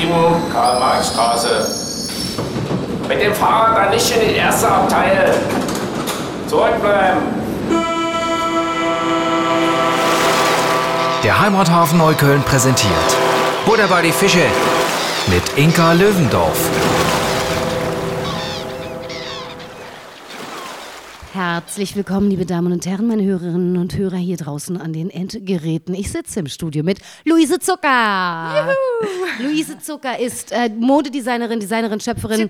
geschrieben, Karl-Marx-Straße. Mit dem Fahrrad dann nicht in den ersten Abteil. Zurückbleiben. Der Heimathafen Neukölln präsentiert Butter bei die Fische mit Inka Löwendorf. Herzlich willkommen, liebe Damen und Herren, meine Hörerinnen und Hörer hier draußen an den Endgeräten. Ich sitze im Studio mit Luise Zücker. Juhu. Luise Zücker ist Modedesignerin, Designerin, Schöpferin.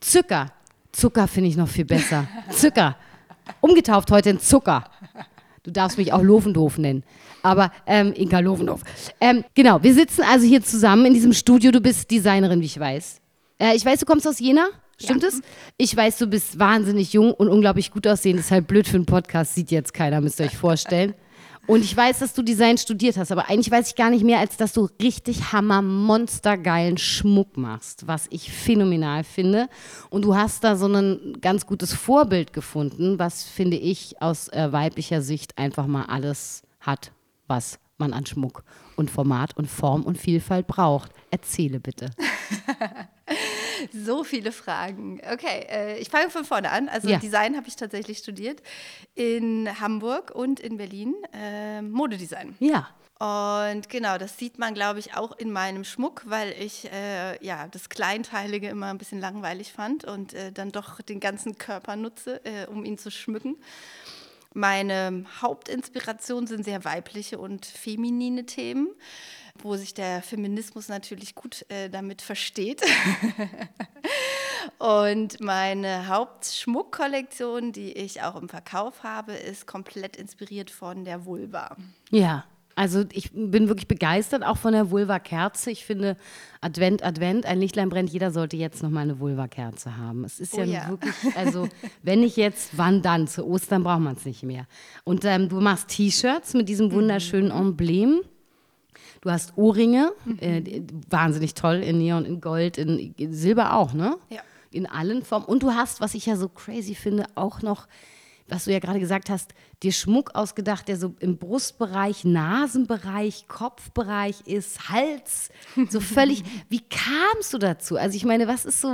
Zücker. Zücker finde ich noch viel besser. Zücker. Umgetauft heute in Zücker. Du darfst mich auch Löwendorf nennen. Aber Inka Löwendorf. Genau, wir sitzen also hier zusammen in diesem Studio. Du bist Designerin, wie ich weiß. Ich weiß, du kommst aus Jena. Stimmt ja. Es? Ich weiß, du bist wahnsinnig jung und unglaublich gut aussehen. Das ist halt blöd für einen Podcast, sieht jetzt keiner, müsst ihr euch vorstellen. Und ich weiß, dass du Design studiert hast, aber eigentlich weiß ich gar nicht mehr, als dass du richtig hammermonstergeilen Schmuck machst, was ich phänomenal finde. Und du hast da so ein ganz gutes Vorbild gefunden, was, finde ich, aus weiblicher Sicht einfach mal alles hat, was man an Schmuck und Format und Form und Vielfalt braucht. Erzähle bitte. So viele Fragen. Okay, ich fange von vorne an. Also ja. Design habe ich tatsächlich studiert in Hamburg und in Berlin. Modedesign. Ja. Und genau, das sieht man, glaube ich, auch in meinem Schmuck, weil ich das Kleinteilige immer ein bisschen langweilig fand und dann doch den ganzen Körper nutze, um ihn zu schmücken. Meine Hauptinspirationen sind sehr weibliche und feminine Themen, wo sich der Feminismus natürlich gut damit versteht. Und meine Hauptschmuckkollektion, die ich auch im Verkauf habe, ist komplett inspiriert von der Vulva. Ja, also ich bin wirklich begeistert, auch von der Vulva-Kerze. Ich finde, Advent, ein Lichtlein brennt, jeder sollte jetzt nochmal eine Vulva-Kerze haben. Es ist wirklich, also wenn nicht jetzt, wann dann? Zu Ostern braucht man es nicht mehr. Und du machst T-Shirts mit diesem wunderschönen Emblem. Du hast Ohrringe, wahnsinnig toll, in Neon, in Gold, in Silber auch, ne? Ja. In allen Formen. Und du hast, was ich ja so crazy finde, auch noch, was du ja gerade gesagt hast, dir Schmuck ausgedacht, der so im Brustbereich, Nasenbereich, Kopfbereich ist, Hals, so völlig. Wie kamst du dazu? Also ich meine, was ist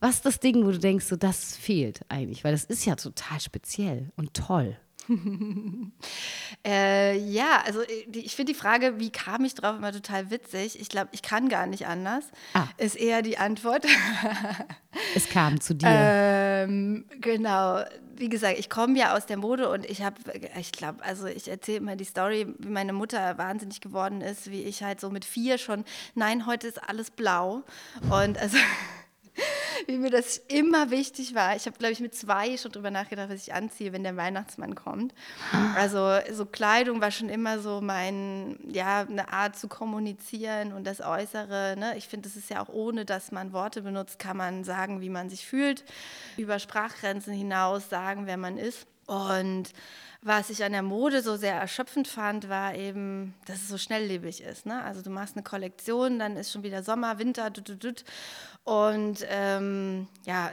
das Ding, wo du denkst, so das fehlt eigentlich? Weil das ist ja total speziell und toll. Also ich finde die Frage, wie kam ich drauf, immer total witzig. Ich glaube, ich kann gar nicht anders, ist eher die Antwort. Es kam zu dir. Genau, wie gesagt, ich komme ja aus der Mode und ich erzähle immer die Story, wie meine Mutter wahnsinnig geworden ist, wie ich halt so mit 4 schon, nein, heute ist alles blau und also... wie mir das immer wichtig war. Ich habe, glaube ich, mit 2 schon drüber nachgedacht, was ich anziehe, wenn der Weihnachtsmann kommt. Also so Kleidung war schon immer so eine Art zu kommunizieren und das Äußere. Ne? Ich finde, das ist ja auch ohne, dass man Worte benutzt, kann man sagen, wie man sich fühlt, über Sprachgrenzen hinaus sagen, wer man ist. Und was ich an der Mode so sehr erschöpfend fand, war eben, dass es so schnelllebig ist. Ne? Also du machst eine Kollektion, dann ist schon wieder Sommer, Winter, und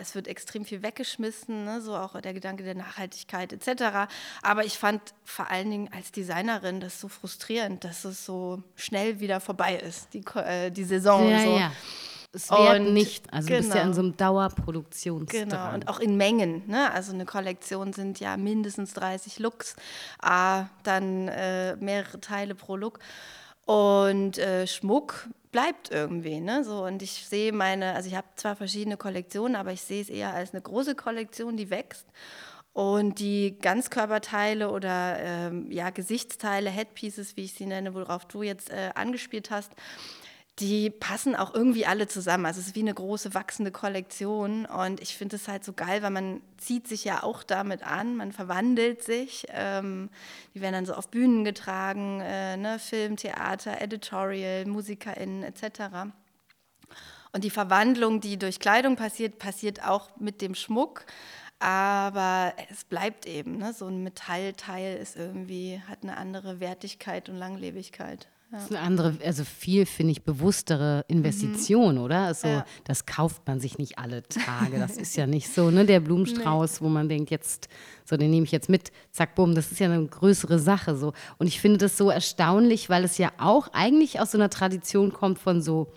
es wird extrem viel weggeschmissen, ne? So auch der Gedanke der Nachhaltigkeit etc. Aber ich fand vor allen Dingen als Designerin das so frustrierend, dass es so schnell wieder vorbei ist, die Saison und so. Ja. Es wird nicht, also du bist ja in so einem Dauerproduktionsdrang. Genau, und auch in Mengen, ne? Also eine Kollektion sind ja mindestens 30 Looks, dann mehrere Teile pro Look und Schmuck bleibt irgendwie, ne? So, und ich sehe ich habe zwar verschiedene Kollektionen, aber ich sehe es eher als eine große Kollektion, die wächst. Und die Ganzkörperteile oder Gesichtsteile, Headpieces, wie ich sie nenne, worauf du jetzt angespielt hast, die passen auch irgendwie alle zusammen. Also es ist wie eine große, wachsende Kollektion. Und ich finde es halt so geil, weil man zieht sich ja auch damit an, man verwandelt sich. Die werden dann so auf Bühnen getragen, Film, Theater, Editorial, MusikerInnen etc. Und die Verwandlung, die durch Kleidung passiert, passiert auch mit dem Schmuck. Aber es bleibt eben, ne? So ein Metallteil ist irgendwie, hat eine andere Wertigkeit und Langlebigkeit. Das ist eine andere, also viel, finde ich, bewusstere Investition, oder? Also, das kauft man sich nicht alle Tage. Das ist ja nicht so, ne? Der Blumenstrauß, wo man denkt, jetzt, so, den nehme ich jetzt mit, zack, bumm, das ist ja eine größere Sache. So. Und ich finde das so erstaunlich, weil es ja auch eigentlich aus so einer Tradition kommt von so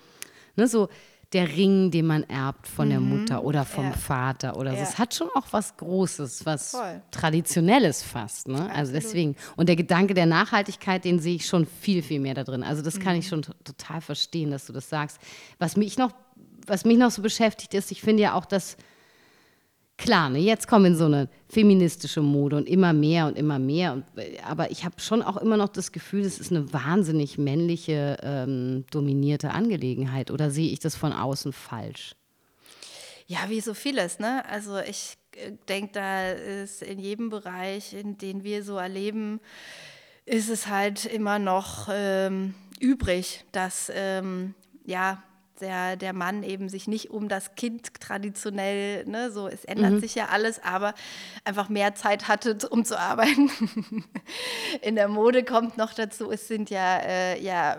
ne, so der Ring, den man erbt von der Mutter oder vom Vater oder so. Es hat schon auch was Großes, was Traditionelles fast. Ne? Also deswegen. Und der Gedanke der Nachhaltigkeit, den sehe ich schon viel, viel mehr da drin. Also das kann ich schon total verstehen, dass du das sagst. Was mich noch so beschäftigt ist, ich finde ja auch, dass, klar, ne, jetzt kommen wir in so eine feministische Mode und immer mehr und immer mehr. Aber ich habe schon auch immer noch das Gefühl, es ist eine wahnsinnig männliche, dominierte Angelegenheit. Oder sehe ich das von außen falsch? Ja, wie so vieles, ne? Also ich denke, da ist in jedem Bereich, in den wir so erleben, ist es halt immer noch übrig, dass, der Mann eben sich nicht um das Kind traditionell, ne, so, es ändert sich ja alles, aber einfach mehr Zeit hatte, um zu arbeiten. In der Mode kommt noch dazu, es sind ja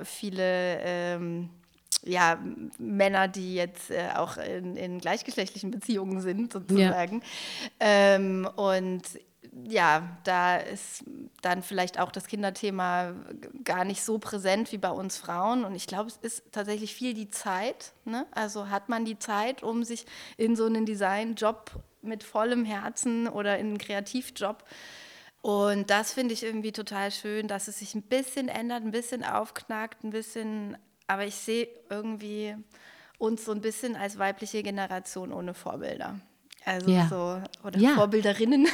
viele Männer, die jetzt auch in gleichgeschlechtlichen Beziehungen sind, sozusagen. Ja. Und ja, da ist dann vielleicht auch das Kinderthema gar nicht so präsent wie bei uns Frauen. Und ich glaube, es ist tatsächlich viel die Zeit, ne? Also hat man die Zeit, um sich in so einen Designjob mit vollem Herzen oder in einen Kreativjob. Und das finde ich irgendwie total schön, dass es sich ein bisschen ändert, ein bisschen aufknackt, ein bisschen. Aber ich sehe irgendwie uns so ein bisschen als weibliche Generation ohne Vorbilder. Also Vorbilderinnen.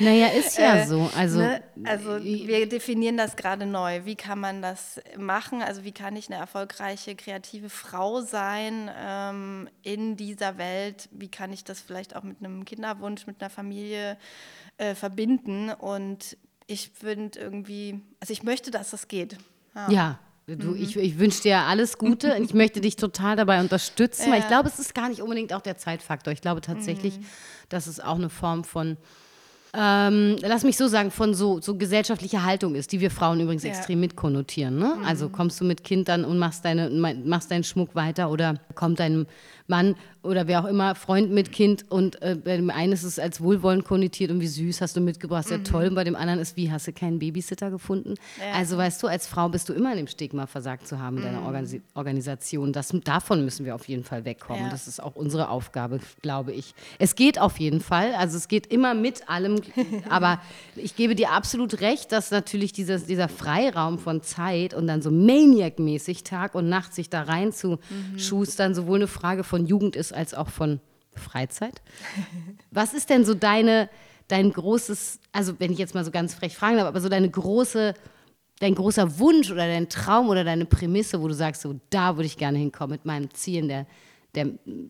Naja, ist ja so. Also, ne? Also wir definieren das gerade neu. Wie kann man das machen? Also wie kann ich eine erfolgreiche, kreative Frau sein in dieser Welt? Wie kann ich das vielleicht auch mit einem Kinderwunsch, mit einer Familie verbinden? Und ich finde irgendwie, also ich möchte, dass das geht. Ja. Du, ich wünsche dir alles Gute und ich möchte dich total dabei unterstützen, weil ich glaube, es ist gar nicht unbedingt auch der Zeitfaktor. Ich glaube tatsächlich, dass es auch eine Form von, lass mich so sagen, von so gesellschaftlicher Haltung ist, die wir Frauen übrigens extrem mitkonnotieren. Ne? Also kommst du mit Kind dann und machst deinen Schmuck weiter oder kommt dein Mann oder wer auch immer, Freund mit Kind und bei dem einen ist es als wohlwollend konnotiert und wie süß hast du mitgebracht, ja toll, und bei dem anderen ist, wie hast du keinen Babysitter gefunden? Ja. Also weißt du, als Frau bist du immer in dem Stigma versagt zu haben in deiner Organisation. Davon müssen wir auf jeden Fall wegkommen. Ja. Das ist auch unsere Aufgabe, glaube ich. Es geht auf jeden Fall, also es geht immer mit allem, aber ich gebe dir absolut recht, dass natürlich dieser Freiraum von Zeit und dann so maniacmäßig Tag und Nacht sich da rein zu schustern, sowohl eine Frage von Jugend ist, als auch von Freizeit. Was ist denn so dein großes, also wenn ich jetzt mal so ganz frech fragen darf, aber so dein großer Wunsch oder dein Traum oder deine Prämisse, wo du sagst, so da würde ich gerne hinkommen mit meinem Ziel, der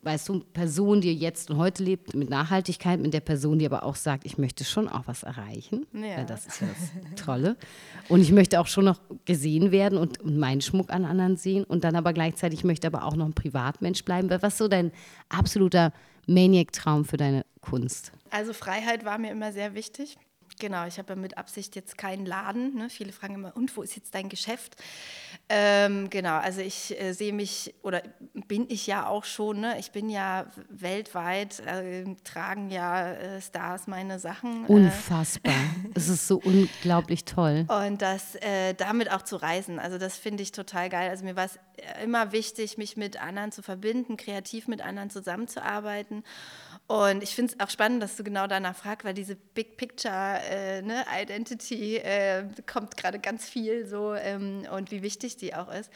weißt du, Person, die jetzt und heute lebt, mit Nachhaltigkeit, mit der Person, die aber auch sagt, ich möchte schon auch was erreichen, ja. Weil das ist ja das Tolle. Und ich möchte auch schon noch gesehen werden und meinen Schmuck an anderen sehen und dann aber gleichzeitig, ich möchte aber auch noch ein Privatmensch bleiben. Was ist so dein absoluter Maniac-Traum für deine Kunst? Also Freiheit war mir immer sehr wichtig. Genau, ich habe ja mit Absicht jetzt keinen Laden. Ne? Viele fragen immer, und wo ist jetzt dein Geschäft? Genau, also ich sehe mich, oder bin ich ja auch schon, ne? Ich bin ja weltweit, tragen ja Stars meine Sachen. Unfassbar, es ist so unglaublich toll. Und das damit auch zu reisen, also das finde ich total geil. Also mir war es immer wichtig, mich mit anderen zu verbinden, kreativ mit anderen zusammenzuarbeiten. Und ich finde es auch spannend, dass du genau danach fragst, weil diese Big Picture, Identity kommt gerade ganz viel so und wie wichtig die auch ist.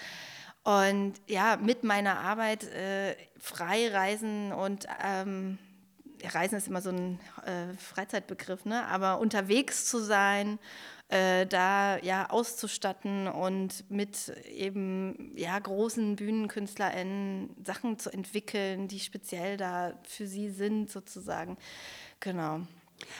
Und ja, mit meiner Arbeit frei reisen und Reisen ist immer so ein Freizeitbegriff, ne? Aber unterwegs zu sein, da ja auszustatten und mit eben ja großen BühnenkünstlerInnen Sachen zu entwickeln, die speziell da für sie sind sozusagen, genau.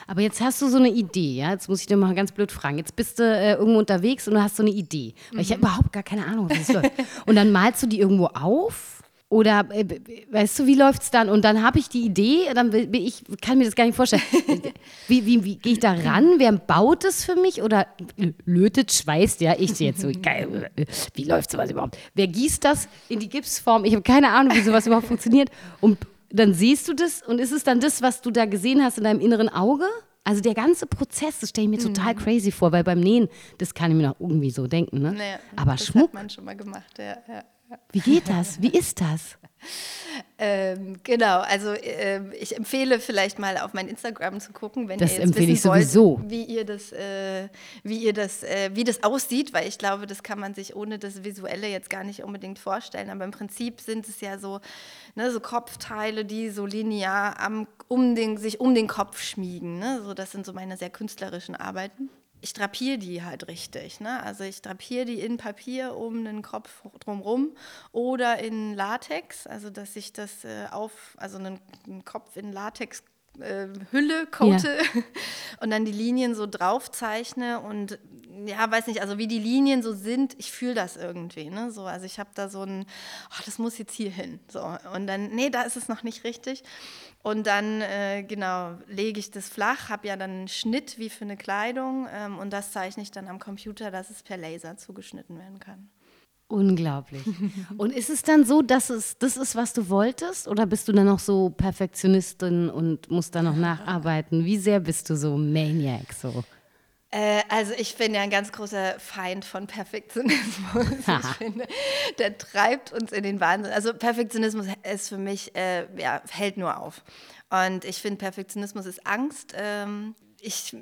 Aber jetzt hast du so eine Idee, ja? Jetzt muss ich dir mal ganz blöd fragen. Jetzt bist du irgendwo unterwegs und du hast so eine Idee, weil ich habe überhaupt gar keine Ahnung, wie es läuft. Und dann malst du die irgendwo auf? Oder, weißt du, wie läuft's dann? Und dann habe ich die Idee, dann bin ich, kann mir das gar nicht vorstellen. Wie gehe ich da ran? Wer baut es für mich? Oder lötet, schweißt, ja, ich jetzt so, geil, wie läuft sowas überhaupt? Wer gießt das in die Gipsform? Ich habe keine Ahnung, wie sowas überhaupt funktioniert. Und dann siehst du das und ist es dann das, was du da gesehen hast in deinem inneren Auge? Also der ganze Prozess, das stelle ich mir total crazy vor, weil beim Nähen, das kann ich mir noch irgendwie so denken, ne? Naja, aber das Schmuck hat man schon mal gemacht, ja. Wie geht das? Wie ist das? Genau, also ich empfehle vielleicht mal auf mein Instagram zu gucken, wenn das ihr jetzt wissen wollt, wie das aussieht, weil ich glaube, das kann man sich ohne das Visuelle jetzt gar nicht unbedingt vorstellen, aber im Prinzip sind es ja so, ne, so Kopfteile, die so linear sich um den Kopf schmiegen, ne? So, das sind so meine sehr künstlerischen Arbeiten. Ich drapiere die halt richtig, ne? Also ich drapiere die in Papier um den Kopf drumherum oder in Latex, also dass ich das einen Kopf in Latex Hülle, coate und dann die Linien so drauf zeichne und ja, weiß nicht, also wie die Linien so sind, ich fühle das irgendwie, ne, so, also ich habe da so ein, das muss jetzt hier hin, so, und dann, nee, da ist es noch nicht richtig und dann, lege ich das flach, habe ja dann einen Schnitt wie für eine Kleidung und das zeichne ich dann am Computer, dass es per Laser zugeschnitten werden kann. Unglaublich. Und ist es dann so, dass es das ist, was du wolltest? Oder bist du dann noch so Perfektionistin und musst da noch nacharbeiten? Wie sehr bist du so Maniac? So? Also ich bin ja ein ganz großer Feind von Perfektionismus. Ich finde, der treibt uns in den Wahnsinn. Also Perfektionismus ist für mich, hält nur auf. Und ich finde, Perfektionismus ist Angst. Ich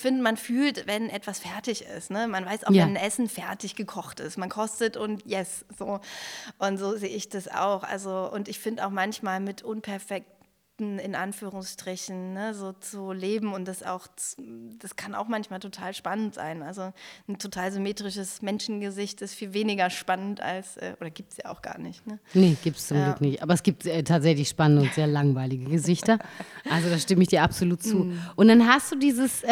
finde, man fühlt, wenn etwas fertig ist. Ne? Man weiß auch, wenn ein Essen fertig gekocht ist. Man kostet und yes. So. Und so sehe ich das auch. Also, und ich finde auch manchmal mit Unperfekten, in Anführungsstrichen, ne, so zu leben und das kann auch manchmal total spannend sein. Also ein total symmetrisches Menschengesicht ist viel weniger spannend als, oder gibt es ja auch gar nicht. Ne? Nee, gibt es zum Glück nicht. Aber es gibt tatsächlich spannende und sehr langweilige Gesichter. Also da stimme ich dir absolut zu. Und dann hast du dieses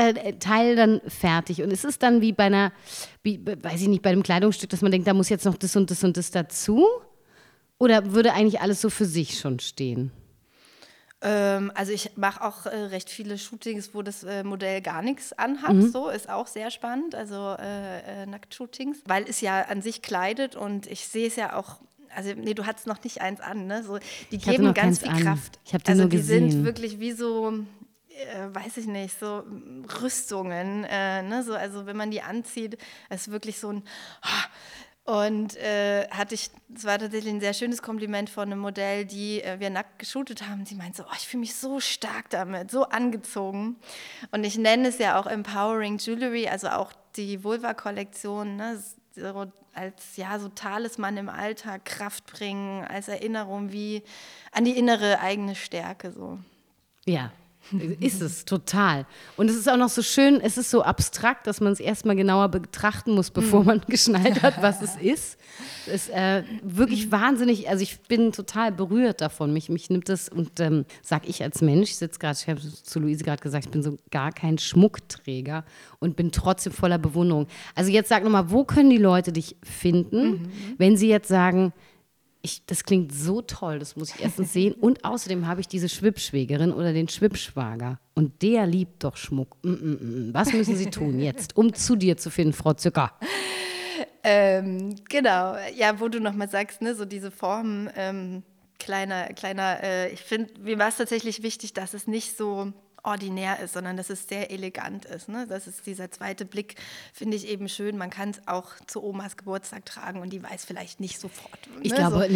Teil dann fertig und es ist dann wie bei einer, weiß ich nicht, bei einem Kleidungsstück, dass man denkt, da muss jetzt noch das und das und das dazu? Oder würde eigentlich alles so für sich schon stehen? Also ich mache auch recht viele Shootings, wo das Modell gar nichts anhat, so ist auch sehr spannend, also Nacktshootings, weil es ja an sich kleidet und ich sehe es ja auch, also nee, du hattest noch nicht eins an, ne? So, die geben ganz viel Kraft, ich hab die also nur gesehen. Die sind wirklich wie so, weiß ich nicht, so Rüstungen, ne? So, also wenn man die anzieht, ist wirklich so ein... Und es war tatsächlich ein sehr schönes Kompliment von einem Modell, die wir nackt geshootet haben. Sie meinte so, ich fühle mich so stark damit, so angezogen. Und ich nenne es ja auch Empowering Jewelry, also auch die Vulva-Kollektion, ne? So, als so Talisman im Alltag, Kraft bringen, als Erinnerung wie an die innere eigene Stärke. So. Ja. Ist es, total. Und es ist auch noch so schön, es ist so abstrakt, dass man es erstmal genauer betrachten muss, bevor man geschnallt hat, was es ist. Es ist wirklich wahnsinnig, also ich bin total berührt davon. Mich nimmt das und sag ich als Mensch, ich habe zu Luise gerade gesagt, ich bin so gar kein Schmuckträger und bin trotzdem voller Bewunderung. Also jetzt sag nochmal, wo können die Leute dich finden, wenn sie jetzt sagen, das klingt so toll, das muss ich erstens sehen. Und außerdem habe ich diese Schwippschwägerin oder den Schwippschwager. Und der liebt doch Schmuck. Was müssen Sie tun jetzt, um zu dir zu finden, Frau Zücker? Genau, ja, wo du nochmal sagst, ne, so diese Formen, ich finde, mir war es tatsächlich wichtig, dass es nicht so ordinär ist, sondern dass es sehr elegant ist. Ne? Das ist dieser zweite Blick, finde ich eben schön. Man kann es auch zu Omas Geburtstag tragen und die weiß vielleicht nicht sofort. Ne? Ich glaube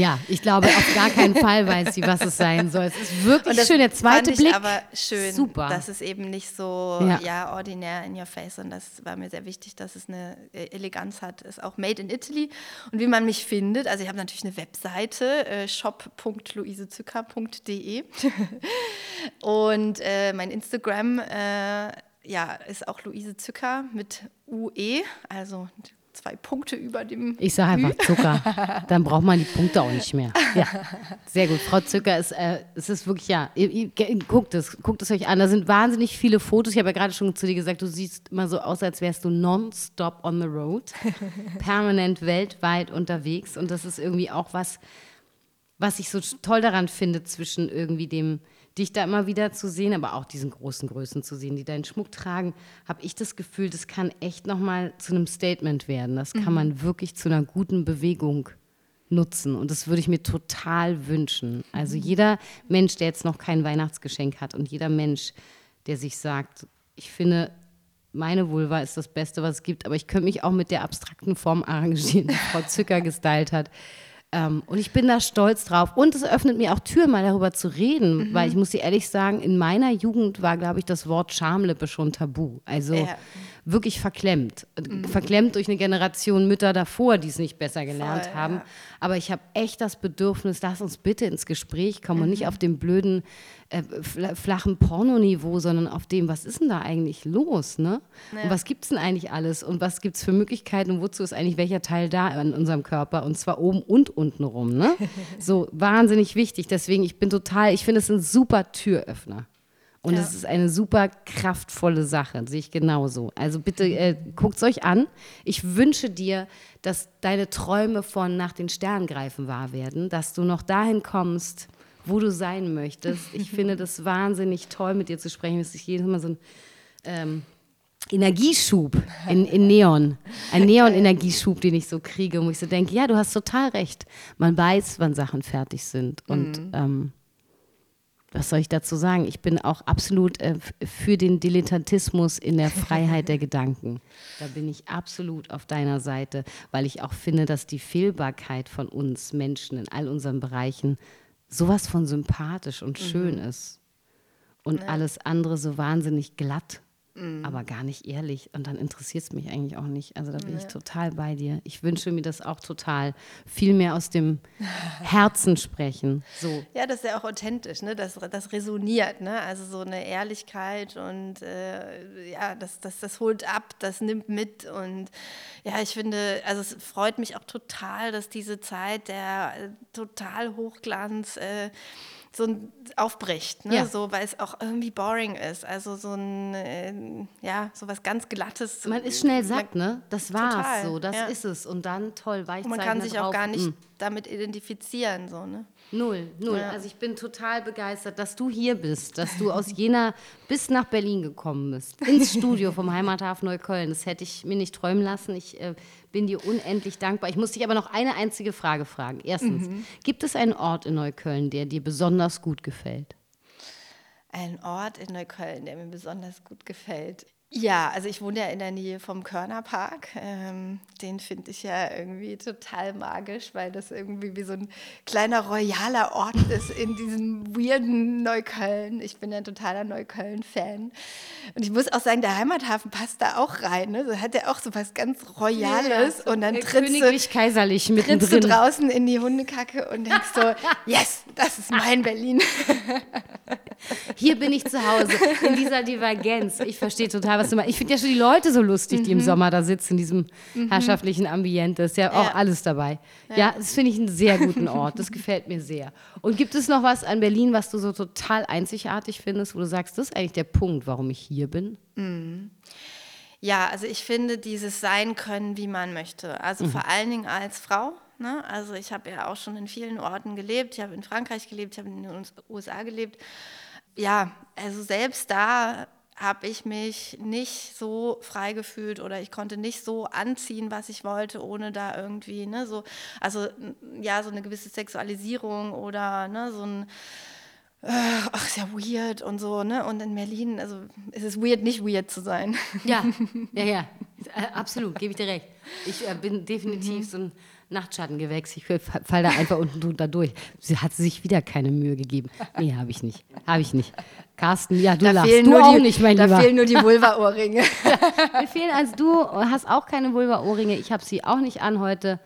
auf gar keinen Fall weiß sie, was es sein soll. Es ist wirklich schön, der zweite Blick. Ich aber schön, super. Dass es eben nicht so ordinär in your face, und das war mir sehr wichtig, dass es eine Eleganz hat. Ist auch made in Italy. Und wie man mich findet, also ich habe natürlich eine Webseite, shop.luisezücker.de und mein Instagram ist auch Luise Zücker mit UE, also 2 Punkte über dem. Ich sage einfach Zucker, dann braucht man die Punkte auch nicht mehr. Ja, sehr gut. Frau Zücker, es ist wirklich, guckt es euch an, da sind wahnsinnig viele Fotos. Ich habe ja gerade schon zu dir gesagt, du siehst immer so aus, als wärst du nonstop on the road, permanent weltweit unterwegs, und das ist irgendwie auch was ich so toll daran finde, zwischen irgendwie dem, dich da immer wieder zu sehen, aber auch diesen großen Größen zu sehen, die deinen Schmuck tragen, habe ich das Gefühl, das kann echt nochmal zu einem Statement werden. Das kann man wirklich zu einer guten Bewegung nutzen, und das würde ich mir total wünschen. Also jeder Mensch, der jetzt noch kein Weihnachtsgeschenk hat, und jeder Mensch, der sich sagt, ich finde, meine Vulva ist das Beste, was es gibt, aber ich könnte mich auch mit der abstrakten Form arrangieren, die Frau Zücker gestylt hat. Und ich bin da stolz drauf. Und es öffnet mir auch Türen, mal darüber zu reden, weil ich muss dir ehrlich sagen, in meiner Jugend war, glaube ich, das Wort Schamlippe schon tabu. Also wirklich verklemmt. Verklemmt durch eine Generation Mütter davor, die es nicht besser gelernt haben. Ja. Aber ich habe echt das Bedürfnis, lass uns bitte ins Gespräch kommen und nicht auf dem blöden, flachen Pornoniveau, sondern auf dem, was ist denn da eigentlich los, ne? Ja. Und was gibt's denn eigentlich alles? Und was gibt's für Möglichkeiten? Und wozu ist eigentlich welcher Teil da an unserem Körper? Und zwar oben und unten rum, ne? So wahnsinnig wichtig. Deswegen, ich finde es ein super Türöffner. Und es ist eine super kraftvolle Sache, sehe ich genauso. Also bitte guckt es euch an. Ich wünsche dir, dass deine Träume von nach den Sternen greifen wahr werden, dass du noch dahin kommst, wo du sein möchtest. Ich finde das wahnsinnig toll, mit dir zu sprechen. Es ist jedes Mal so ein Energieschub in Neon. Ein Neon-Energieschub, den ich so kriege, wo ich so denke, ja, du hast total recht. Man weiß, wann Sachen fertig sind. Und was soll ich dazu sagen? Ich bin auch absolut für den Dilettantismus in der Freiheit der Gedanken. Da bin ich absolut auf deiner Seite, weil ich auch finde, dass die Fehlbarkeit von uns Menschen in all unseren Bereichen sowas von sympathisch und schön ist. Und alles andere so wahnsinnig glatt, aber gar nicht ehrlich. Und dann interessiert es mich eigentlich auch nicht. Also da bin ich total bei dir. Ich wünsche mir das auch total. Viel mehr aus dem Herzen sprechen. So. Ja, das ist ja auch authentisch, ne? Das resoniert, ne? Also so eine Ehrlichkeit und das holt ab, das nimmt mit. Und ja, ich finde, also es freut mich auch total, dass diese Zeit der total Hochglanz so ein aufbricht, ne? So, weil es auch irgendwie boring ist. Also so ein, so was ganz Glattes. Man ist schnell satt, ne? Das war's so, das ist es. Und dann, toll, Weichzeichner drauf. Und man kann sich auch gar nicht damit identifizieren, so, ne? Null. Ja. Also ich bin total begeistert, dass du hier bist, dass du aus Jena bis nach Berlin gekommen bist, ins Studio vom Heimathafen Neukölln. Das hätte ich mir nicht träumen lassen. Ich bin dir unendlich dankbar. Ich muss dich aber noch eine einzige Frage fragen. Erstens, gibt es einen Ort in Neukölln, der dir besonders gut gefällt? Ein Ort in Neukölln, der mir besonders gut gefällt? Ja, also ich wohne ja in der Nähe vom Körnerpark. Den finde ich ja irgendwie total magisch, weil das irgendwie wie so ein kleiner royaler Ort ist in diesem weirden Neukölln. Ich bin ja ein totaler Neukölln-Fan. Und ich muss auch sagen, der Heimathafen passt da auch rein. Ne? So hat ja auch so was ganz Royales. Ja, und dann königlich-kaiserlich mittendrin. Trittst du draußen in die Hundekacke und denkst so, yes, das ist mein Berlin. Hier bin ich zu Hause, in dieser Divergenz. Ich verstehe total, was du meinst. Ich finde ja schon die Leute so lustig, die im Sommer da sitzen, in diesem herrschaftlichen Ambiente. Ist ja auch alles dabei. Ja, das finde ich einen sehr guten Ort. Das gefällt mir sehr. Und gibt es noch was an Berlin, was du so total einzigartig findest, wo du sagst, das ist eigentlich der Punkt, warum ich hier bin? Ja, also ich finde, dieses Sein können, wie man möchte. Also vor allen Dingen als Frau. Ne? Also ich habe ja auch schon in vielen Orten gelebt. Ich habe in Frankreich gelebt, ich habe in den USA gelebt. Ja, also selbst da habe ich mich nicht so frei gefühlt oder ich konnte nicht so anziehen, was ich wollte, ohne da irgendwie, ne, so, also ja, so eine gewisse Sexualisierung oder ne, so ein ach, ist ja weird und so, ne? Und in Berlin, also es ist weird, nicht weird zu sein. Ja, absolut, gebe ich dir recht. Ich bin definitiv so ein Nachtschattengewächs. Ich fall da einfach unten da durch. Sie hat sich wieder keine Mühe gegeben. Nee, habe ich nicht. Carsten, ja, du lachst. Du auch nicht, mein Lieber. Da fehlen nur die Vulva-Ohrringe. Mir fehlen, also du hast auch keine Vulva-Ohrringe. Ich habe sie auch nicht an heute.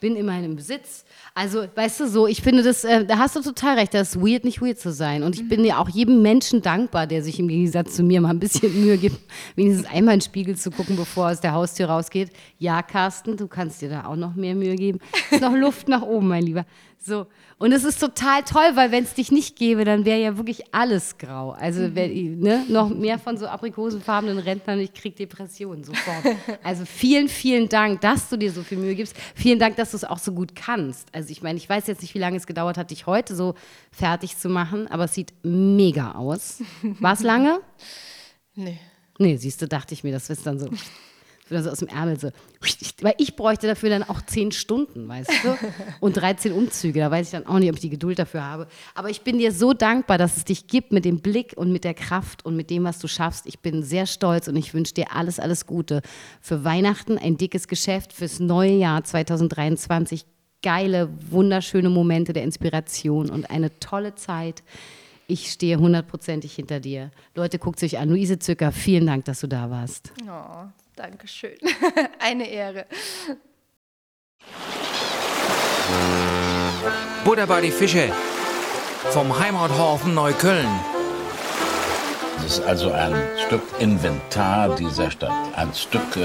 Bin immerhin im Besitz. Also, weißt du, so, ich finde das, da hast du total recht, das ist weird, nicht weird zu sein. Und ich bin ja auch jedem Menschen dankbar, der sich im Gegensatz zu mir mal ein bisschen Mühe gibt, wenigstens einmal in den Spiegel zu gucken, bevor er aus der Haustür rausgeht. Ja, Carsten, du kannst dir da auch noch mehr Mühe geben. Ist noch Luft nach oben, mein Lieber. So. Und es ist total toll, weil wenn es dich nicht gäbe, dann wäre ja wirklich alles grau. Also, noch mehr von so aprikosenfarbenen Rentnern, ich kriege Depressionen sofort. Also, vielen, vielen Dank, dass du dir so viel Mühe gibst. Vielen Dank, dass du es auch so gut kannst. Also, ich meine, ich weiß jetzt nicht, wie lange es gedauert hat, dich heute so fertig zu machen, aber es sieht mega aus. War es lange? Nee. Nee, siehst du, dachte ich mir, das ist dann so. oder so aus dem Ärmel so. Weil ich bräuchte dafür dann auch 10 Stunden, weißt du? Und 13 Umzüge, da weiß ich dann auch nicht, ob ich die Geduld dafür habe. Aber ich bin dir so dankbar, dass es dich gibt mit dem Blick und mit der Kraft und mit dem, was du schaffst. Ich bin sehr stolz und ich wünsche dir alles, alles Gute. Für Weihnachten ein dickes Geschäft, fürs neue Jahr 2023 geile, wunderschöne Momente der Inspiration und eine tolle Zeit. Ich stehe 100%ig hinter dir. Leute, guckt euch an. Luise Zücker, vielen Dank, dass du da warst. Oh, danke schön. Eine Ehre. Butter bei die Fische vom Heimathafen Neukölln. Das ist also ein Stück Inventar dieser Stadt. Ein Stück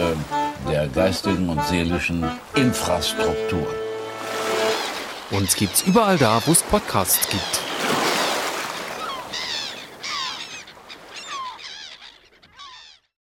der geistigen und seelischen Infrastruktur. Uns gibt's überall da, wo es Podcasts gibt.